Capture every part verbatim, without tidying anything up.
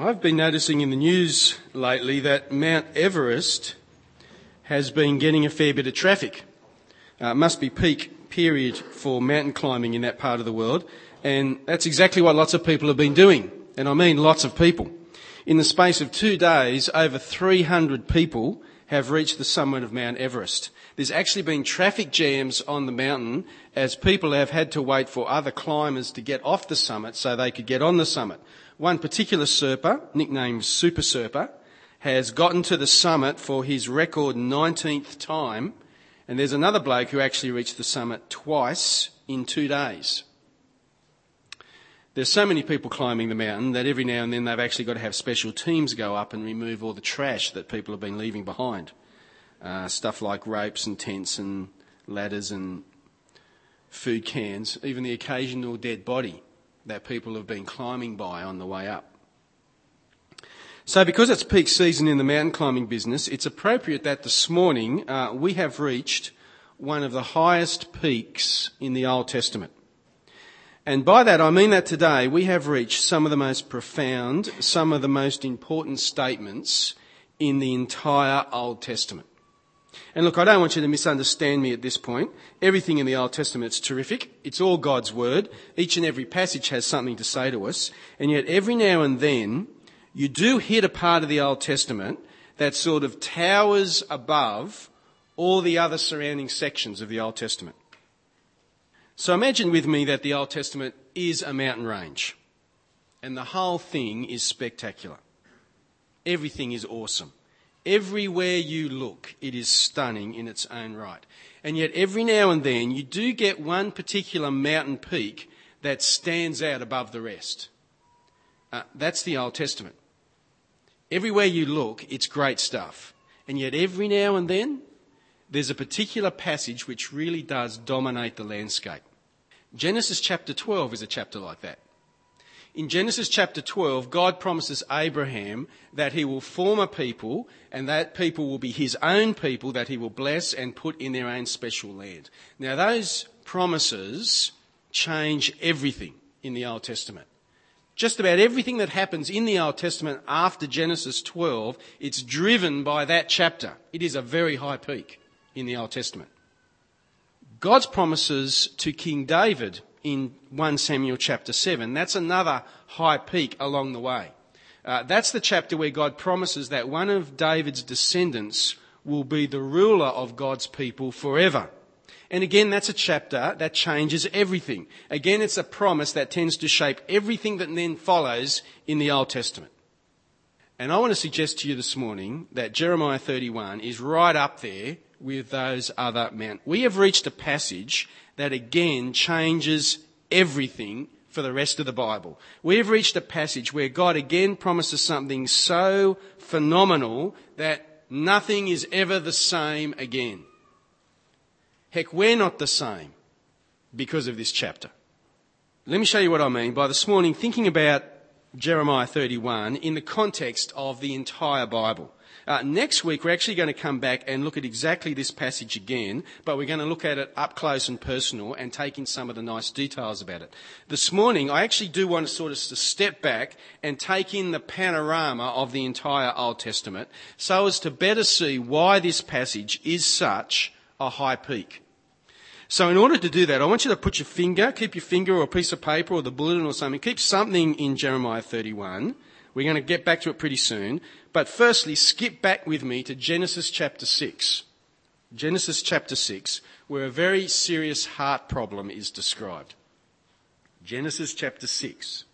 I've been noticing in the news lately that Mount Everest has been getting a fair bit of traffic. Uh, must be peak period for mountain climbing in that part of the world, and that's exactly what lots of people have been doing, and I mean lots of people. In the space of two days, over three hundred people have reached the summit of Mount Everest. There's actually been traffic jams on the mountain as people have had to wait for other climbers to get off the summit so they could get on the summit. One particular surfer, nicknamed Super Surfer, has gotten to the summit for his record nineteenth time, and there's another bloke who actually reached the summit twice in two days. There's so many people climbing the mountain that every now and then they've actually got to have special teams go up and remove all the trash that people have been leaving behind. Uh, stuff like ropes and tents and ladders and food cans, even the occasional dead body that people have been climbing by on the way up. So because it's peak season in the mountain climbing business, it's appropriate that this morning uh, we have reached one of the highest peaks in the Old Testament. And by that, I mean that today we have reached some of the most profound, some of the most important statements in the entire Old Testament. And look, I don't want you to misunderstand me at this point. Everything in the Old Testament is terrific. It's all God's word. Each and every passage has something to say to us. And yet every now and then, you do hit a part of the Old Testament that sort of towers above all the other surrounding sections of the Old Testament. So imagine with me that the Old Testament is a mountain range and the whole thing is spectacular. Everything is awesome. Everywhere you look, it is stunning in its own right. And yet every now and then you do get one particular mountain peak that stands out above the rest. Uh, that's the Old Testament. Everywhere you look, it's great stuff. And yet every now and then, there's a particular passage which really does dominate the landscape. Genesis chapter twelve is a chapter like that. In Genesis chapter twelve, God promises Abraham that he will form a people and that people will be his own people that he will bless and put in their own special land. Now those promises change everything in the Old Testament. Just about everything that happens in the Old Testament after Genesis twelve, it's driven by that chapter. It is a very high peak in the Old Testament. God's promises to King David in First Samuel chapter seven, that's another high peak along the way. Uh, that's the chapter where God promises that one of David's descendants will be the ruler of God's people forever. And again, that's a chapter that changes everything. Again, it's a promise that tends to shape everything that then follows in the Old Testament. And I want to suggest to you this morning that Jeremiah thirty-one is right up there with those other mountains. We have reached a passage that again changes everything for the rest of the Bible. We have reached a passage where God again promises something so phenomenal that nothing is ever the same again. Heck, we're not the same because of this chapter. Let me show you what I mean by this morning thinking about Jeremiah thirty-one in the context of the entire Bible. Uh, next week, we're actually going to come back and look at exactly this passage again, but we're going to look at it up close and personal and take in some of the nice details about it. This morning, I actually do want to sort of step back and take in the panorama of the entire Old Testament so as to better see why this passage is such a high peak. So in order to do that, I want you to put your finger, keep your finger or a piece of paper or the bulletin or something, keep something in Jeremiah thirty-one. We're going to get back to it pretty soon. But firstly, skip back with me to Genesis chapter six. Genesis chapter six, where a very serious heart problem is described. Genesis chapter six.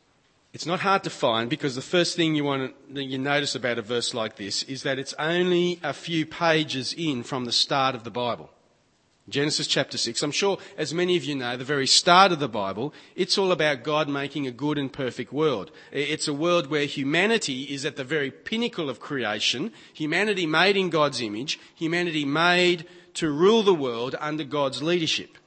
It's not hard to find because the first thing you want to, you notice about a verse like this is that it's only a few pages in from the start of the Bible. Genesis chapter six. I'm sure, as many of you know, the very start of the Bible, it's all about God making a good and perfect world. It's a world where humanity is at the very pinnacle of creation. Humanity made in God's image. Humanity made to rule the world under God's leadership.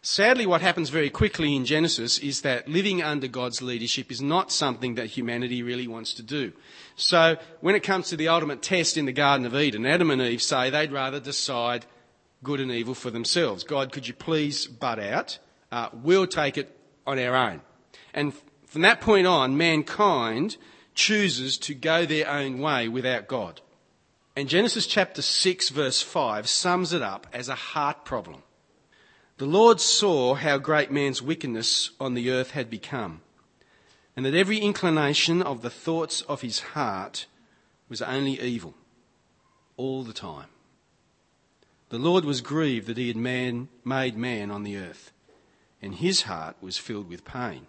Sadly, what happens very quickly in Genesis is that living under God's leadership is not something that humanity really wants to do. So when it comes to the ultimate test in the Garden of Eden, Adam and Eve say they'd rather decide good and evil for themselves. God, could you please butt out? Uh, we'll take it on our own. And from that point on, mankind chooses to go their own way without God. And Genesis chapter six verse five sums it up as a heart problem. The Lord saw how great man's wickedness on the earth had become, and that every inclination of the thoughts of his heart was only evil all the time. The Lord was grieved that he had man, made man on the earth, and his heart was filled with pain.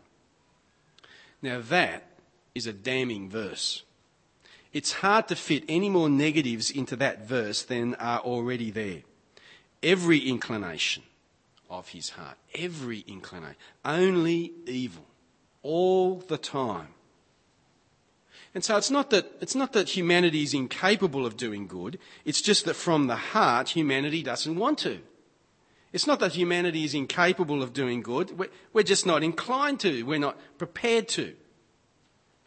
Now that is a damning verse. It's hard to fit any more negatives into that verse than are already there. Every inclination of his heart, every inclination, only evil, all the time. And so it's not that it's not that humanity is incapable of doing good, it's just that from the heart humanity doesn't want to. It's not that humanity is incapable of doing good, we're, we're just not inclined to, we're not prepared to.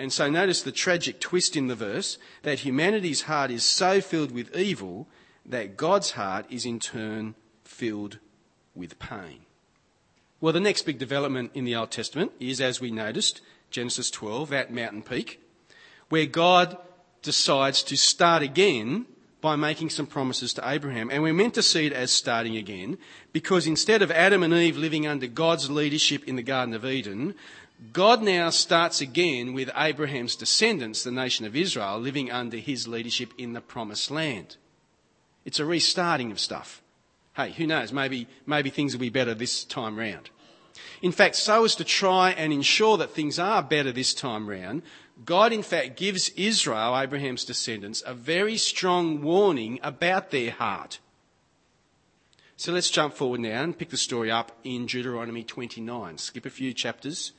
And so notice the tragic twist in the verse, that humanity's heart is so filled with evil that God's heart is in turn filled with pain. Well, the next big development in the Old Testament is, as we noticed, Genesis twelve at Mountain Peak, where God decides to start again by making some promises to Abraham. And we're meant to see it as starting again, because instead of Adam and Eve living under God's leadership in the Garden of Eden, God now starts again with Abraham's descendants, the nation of Israel, living under his leadership in the Promised Land. It's a restarting of stuff. Hey, who knows, maybe maybe things will be better this time round. In fact, so as to try and ensure that things are better this time round, God in fact gives Israel, Abraham's descendants, a very strong warning about their heart. So let's jump forward now and pick the story up in Deuteronomy twenty-nine. Skip a few chapters,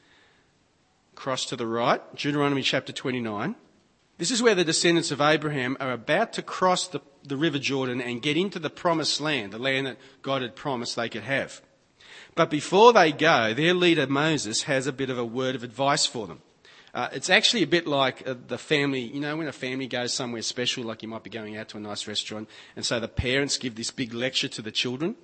cross to the right, Deuteronomy chapter twenty-nine. This is where the descendants of Abraham are about to cross the, the River Jordan and get into the Promised Land, the land that God had promised they could have. But before they go, their leader Moses has a bit of a word of advice for them. Uh, it's actually a bit like uh, the family, you know, when a family goes somewhere special, like you might be going out to a nice restaurant, and so the parents give this big lecture to the children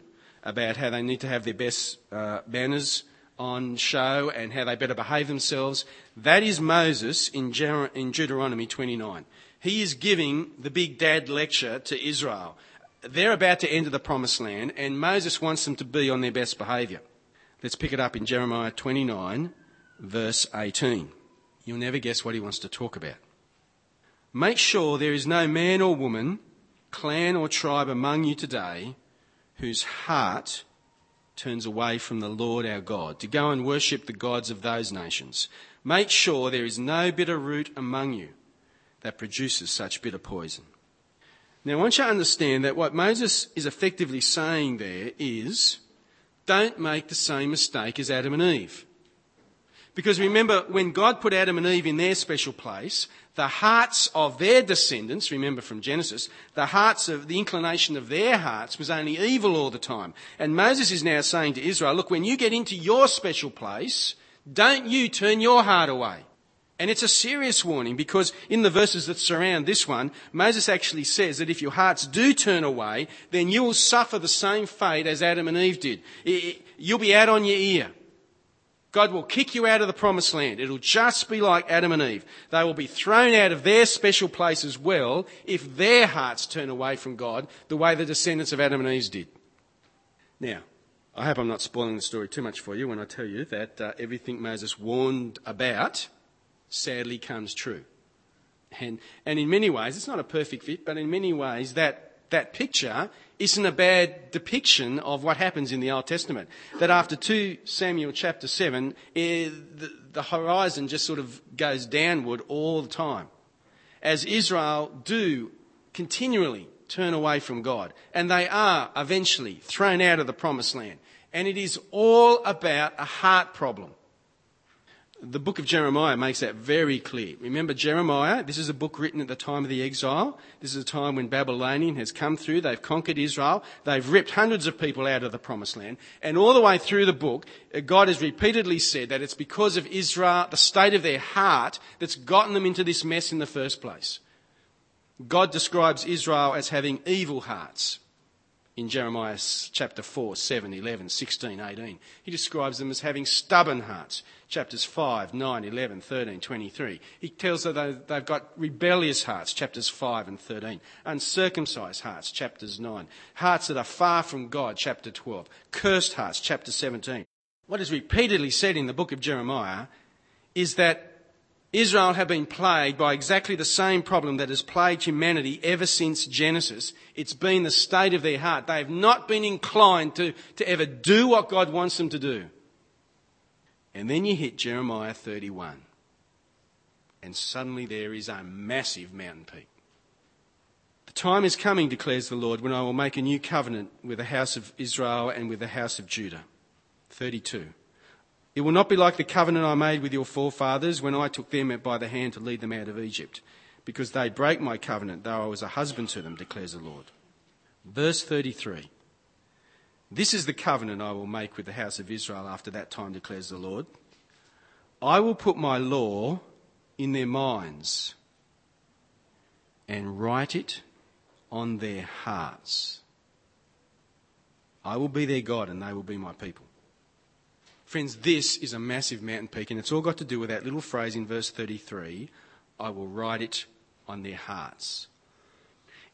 about how they need to have their best uh, manners on show and how they better behave themselves. That is Moses in Deuteronomy twenty-nine. He is giving the big dad lecture to Israel. They're about to enter the Promised Land, and Moses wants them to be on their best behaviour. Let's pick it up in Jeremiah twenty-nine, verse eighteen. You'll never guess what he wants to talk about. Make sure there is no man or woman, clan or tribe among you today whose heart turns away from the Lord our God, to go and worship the gods of those nations. Make sure there is no bitter root among you that produces such bitter poison. Now, I want you to understand that what Moses is effectively saying there is, don't make the same mistake as Adam and Eve. Because remember, when God put Adam and Eve in their special place, the hearts of their descendants, remember from Genesis, the hearts of the inclination of their hearts was only evil all the time. And Moses is now saying to Israel, look, when you get into your special place, don't you turn your heart away. And it's a serious warning, because in the verses that surround this one, Moses actually says that if your hearts do turn away, then you will suffer the same fate as Adam and Eve did. You'll be out on your ear. God will kick you out of the Promised Land. It'll just be like Adam and Eve. They will be thrown out of their special place as well if their hearts turn away from God the way the descendants of Adam and Eve did. Now, I hope I'm not spoiling the story too much for you when I tell you that uh, everything Moses warned about sadly comes true. And and in many ways, it's not a perfect fit, but in many ways that that picture isn't a bad depiction of what happens in the Old Testament. That after two Samuel chapter seven, the horizon just sort of goes downward all the time, as Israel do continually turn away from God. And they are eventually thrown out of the Promised Land. And it is all about a heart problem. The book of Jeremiah makes that very clear. Remember Jeremiah, this is a book written at the time of the exile. This is a time when Babylonian has come through. They've conquered Israel. They've ripped hundreds of people out of the Promised Land. And all the way through the book, God has repeatedly said that it's because of Israel, the state of their heart, that's gotten them into this mess in the first place. God describes Israel as having evil hearts in Jeremiah chapter four, seven, eleven, sixteen, eighteen. He describes them as having stubborn hearts. Chapters five, nine, eleven, thirteen, twenty-three. He tells that they've got rebellious hearts, chapters five and thirteen. Uncircumcised hearts, chapters nine. Hearts that are far from God, chapter twelve. Cursed hearts, chapter seventeen. What is repeatedly said in the book of Jeremiah is that Israel have been plagued by exactly the same problem that has plagued humanity ever since Genesis. It's been the state of their heart. They have not been inclined to, to ever do what God wants them to do. And then you hit Jeremiah thirty-one. And suddenly there is a massive mountain peak. The time is coming, declares the Lord, when I will make a new covenant with the house of Israel and with the house of Judah. thirty-two. It will not be like the covenant I made with your forefathers when I took them by the hand to lead them out of Egypt, because they break my covenant, though I was a husband to them, declares the Lord. Verse thirty-three. This is the covenant I will make with the house of Israel after that time, declares the Lord. I will put my law in their minds and write it on their hearts. I will be their God and they will be my people. Friends, this is a massive mountain peak, and it's all got to do with that little phrase in verse thirty-three, I will write it on their hearts.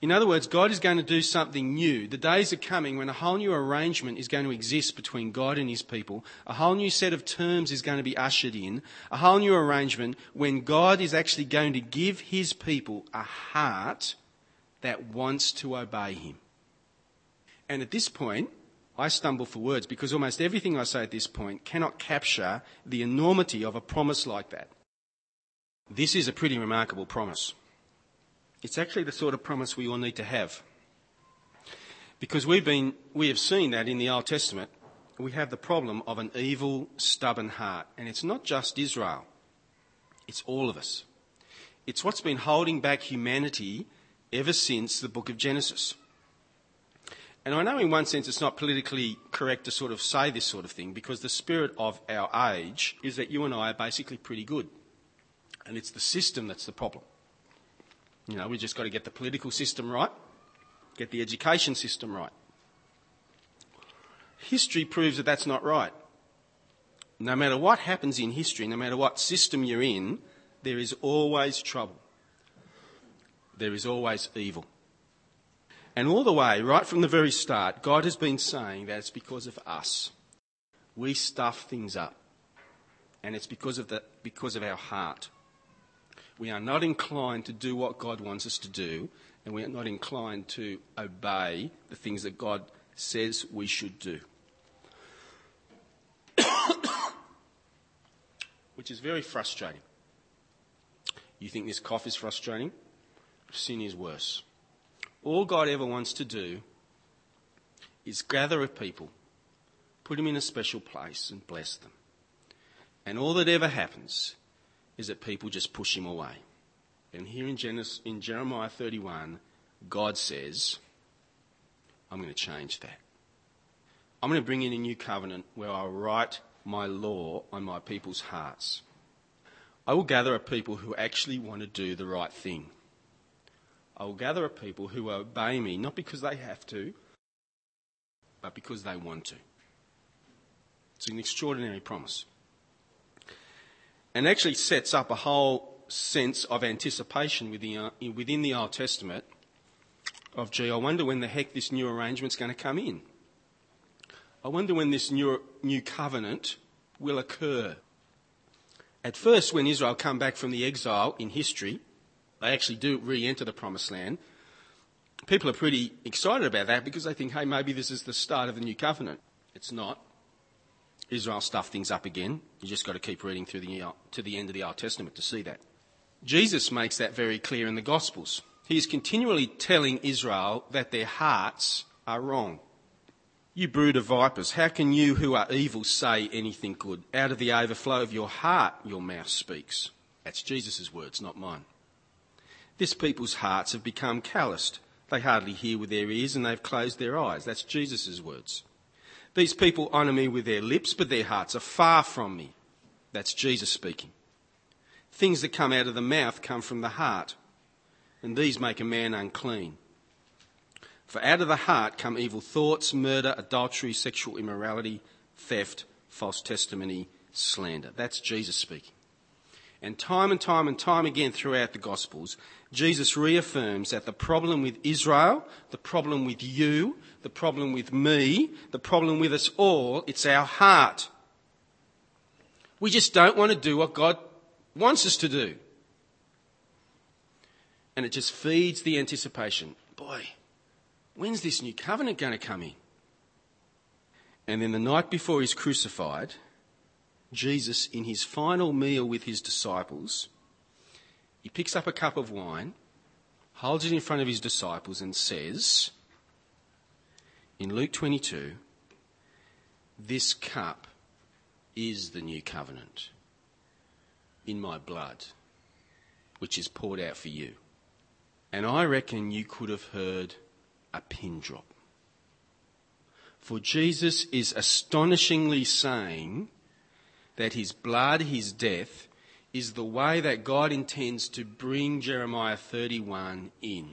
In other words, God is going to do something new. The days are coming when a whole new arrangement is going to exist between God and his people. A whole new set of terms is going to be ushered in. A whole new arrangement when God is actually going to give his people a heart that wants to obey him. And at this point, I stumble for words because almost everything I say at this point cannot capture the enormity of a promise like that. This is a pretty remarkable promise. It's actually the sort of promise we all need to have. Because we've been, we have seen that in the Old Testament, we have the problem of an evil, stubborn heart. And it's not just Israel. It's all of us. It's what's been holding back humanity ever since the book of Genesis. And I know in one sense it's not politically correct to sort of say this sort of thing, because the spirit of our age is that you and I are basically pretty good. And it's the system that's the problem. You know, we've just got to get the political system right, get the education system right. History proves that that's not right. No matter what happens in history, no matter what system you're in, there is always trouble. There is always evil. And all the way, right from the very start, God has been saying that it's because of us. We stuff things up. And it's because of the, because of our heart. We are not inclined to do what God wants us to do, and we are not inclined to obey the things that God says we should do. Which is very frustrating. You think this cough is frustrating? Sin is worse. All God ever wants to do is gather a people, put them in a special place and bless them. And all that ever happens is that people just push him away. And here in, Genesis, in Jeremiah thirty-one, God says, I'm going to change that. I'm going to bring in a new covenant where I write my law on my people's hearts. I will gather a people who actually want to do the right thing. I will gather a people who obey me, not because they have to, but because they want to. It's an extraordinary promise. And actually sets up a whole sense of anticipation within the Old Testament of, gee, I wonder when the heck this new arrangement's going to come in. I wonder when this new, new covenant will occur. At first, when Israel come back from the exile in history, they actually do re-enter the promised land. People are pretty excited about that because they think, hey, maybe this is the start of the new covenant. It's not. Israel stuffed things up again. You just got to keep reading through the to the end of the Old Testament to see that. Jesus makes that very clear in the Gospels. He is continually telling Israel that their hearts are wrong. You brood of vipers, how can you who are evil say anything good? Out of the overflow of your heart, your mouth speaks. That's Jesus' words, not mine. This people's hearts have become calloused. They hardly hear with their ears and they've closed their eyes. That's Jesus' words. These people honour me with their lips, but their hearts are far from me. That's Jesus speaking. Things that come out of the mouth come from the heart, and these make a man unclean. For out of the heart come evil thoughts, murder, adultery, sexual immorality, theft, false testimony, slander. That's Jesus speaking. And time and time and time again throughout the Gospels, Jesus reaffirms that the problem with Israel, the problem with you, the problem with me, the problem with us all, it's our heart. We just don't want to do what God wants us to do. And it just feeds the anticipation. Boy, when's this new covenant going to come in? And then the night before he's crucified, Jesus, in his final meal with his disciples, he picks up a cup of wine, holds it in front of his disciples and says, in Luke twenty-two, "This cup is the new covenant in my blood, which is poured out for you." And I reckon you could have heard a pin drop. For Jesus is astonishingly saying that his blood, his death, is the way that God intends to bring Jeremiah thirty-one in.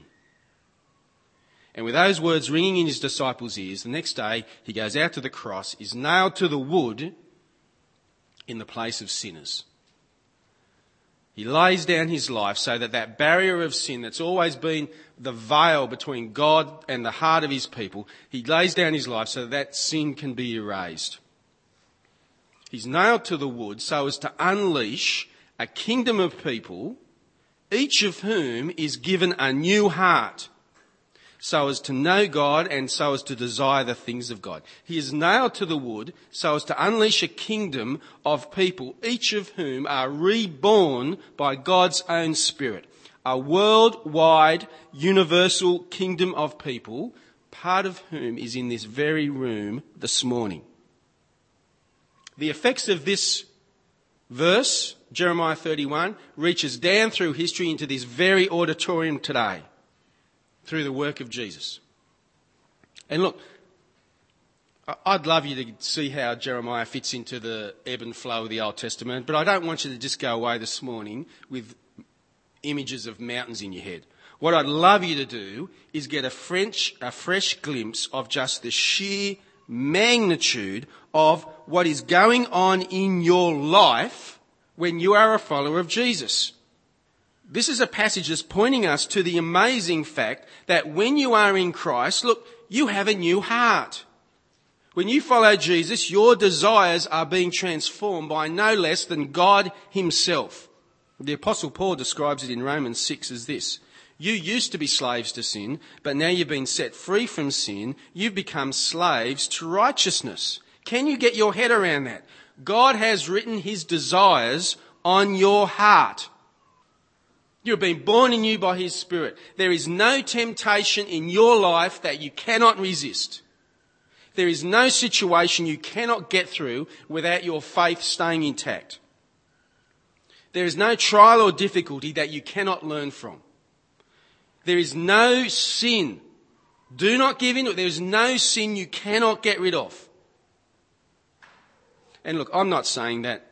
And with those words ringing in his disciples' ears, the next day he goes out to the cross, is nailed to the wood in the place of sinners. He lays down his life so that that barrier of sin that's always been the veil between God and the heart of his people, he lays down his life so that, that sin can be erased. He's nailed to the wood so as to unleash a kingdom of people, each of whom is given a new heart, so as to know God and so as to desire the things of God. He is nailed to the wood so as to unleash a kingdom of people, each of whom are reborn by God's own Spirit. A worldwide, universal kingdom of people, part of whom is in this very room this morning. The effects of this verse, Jeremiah thirty-one, reaches down through history into this very auditorium today through the work of Jesus. And look, I'd love you to see how Jeremiah fits into the ebb and flow of the Old Testament, but I don't want you to just go away this morning with images of mountains in your head. What I'd love you to do is get a French, a fresh glimpse of just the sheer magnitude of what is going on in your life when you are a follower of Jesus. This is a passage that's pointing us to the amazing fact that when you are in Christ, look, you have a new heart. When you follow Jesus, your desires are being transformed by no less than God himself. The Apostle Paul describes it in Romans six as this: "You used to be slaves to sin, but now you've been set free from sin. You've become slaves to righteousness." Can you get your head around that? God has written his desires on your heart. You've been born anew by his Spirit. There is no temptation in your life that you cannot resist. There is no situation you cannot get through without your faith staying intact. There is no trial or difficulty that you cannot learn from. There is no sin. Do not give in. There is no sin you cannot get rid of. And look, I'm not saying that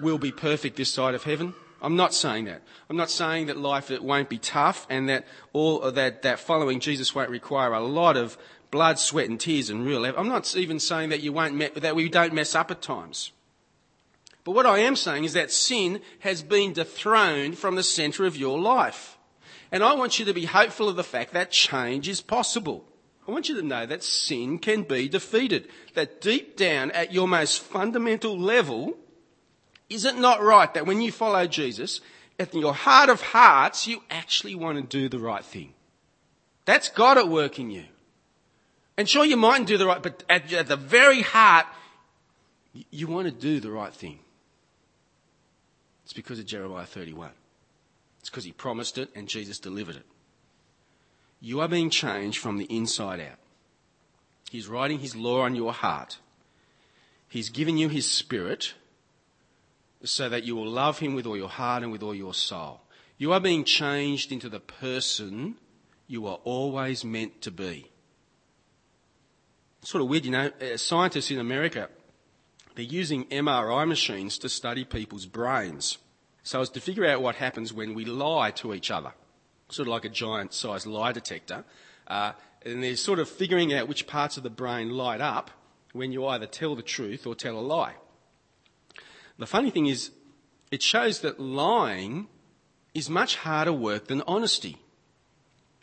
we'll be perfect this side of heaven. I'm not saying that. I'm not saying that life it won't be tough and that all of that, that following Jesus won't require a lot of blood, sweat and tears and real effort. I'm not even saying that you won't me- that we don't mess up at times. But what I am saying is that sin has been dethroned from the centre of your life. And I want you to be hopeful of the fact that change is possible. I want you to know that sin can be defeated. That deep down at your most fundamental level, is it not right that when you follow Jesus, at your heart of hearts, you actually want to do the right thing? That's God at work in you. And sure, you mightn't do the right, but at, at the very heart, you want to do the right thing. It's because of Jeremiah thirty-one. It's because he promised it and Jesus delivered it. You are being changed from the inside out. He's writing his law on your heart. He's given you his Spirit so that you will love him with all your heart and with all your soul. You are being changed into the person you are always meant to be. It's sort of weird, you know, scientists in America, they're using M R I machines to study people's brains, so as to figure out what happens when we lie to each other. Sort of like a giant-sized lie detector. Uh, and they're sort of figuring out which parts of the brain light up when you either tell the truth or tell a lie. The funny thing is, it shows that lying is much harder work than honesty.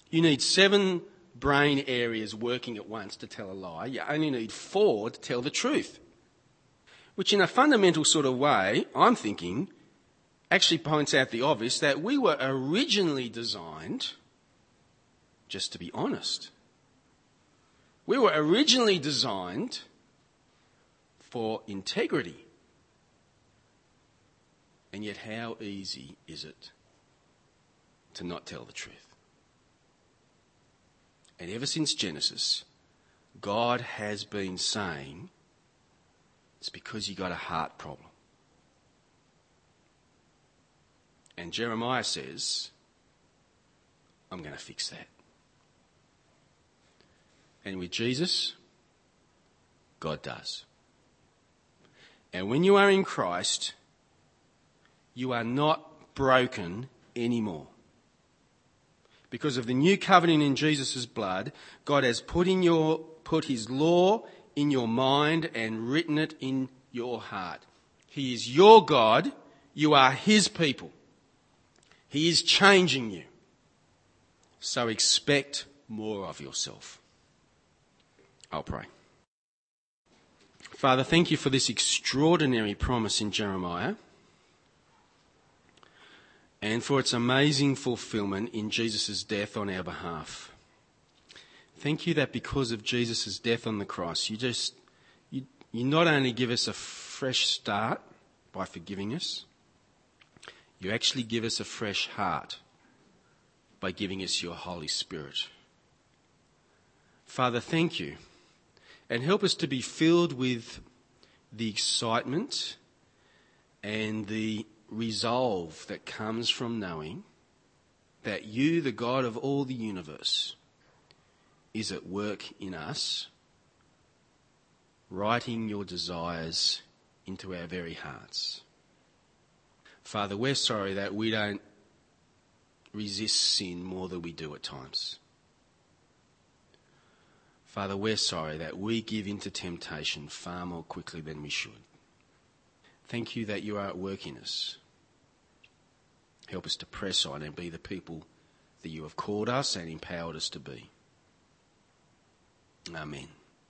You need seven brain areas working at once to tell a lie. You only need four to tell the truth. Which in a fundamental sort of way, I'm thinking, actually points out the obvious, that we were originally designed just to be honest. We were originally designed for integrity. And yet how easy is it to not tell the truth? And ever since Genesis, God has been saying, it's because you got a heart problem. And Jeremiah says, I'm going to fix that. And with Jesus, God does. And when you are in Christ, you are not broken anymore. Because of the new covenant in Jesus' blood, God has put in your, put his law in your mind and written it in your heart. He is your God. You are his people. He is changing you. So expect more of yourself. I'll pray. Father, thank you for this extraordinary promise in Jeremiah and for its amazing fulfillment in Jesus' death on our behalf. Thank you that because of Jesus' death on the cross, you just you, you not only give us a fresh start by forgiving us, you actually give us a fresh heart by giving us your Holy Spirit. Father, thank you. And help us to be filled with the excitement and the resolve that comes from knowing that you, the God of all the universe, is at work in us, writing your desires into our very hearts. Father, we're sorry that we don't resist sin more than we do at times. Father, we're sorry that we give into temptation far more quickly than we should. Thank you that you are at work in us. Help us to press on and be the people that you have called us and empowered us to be. Amen.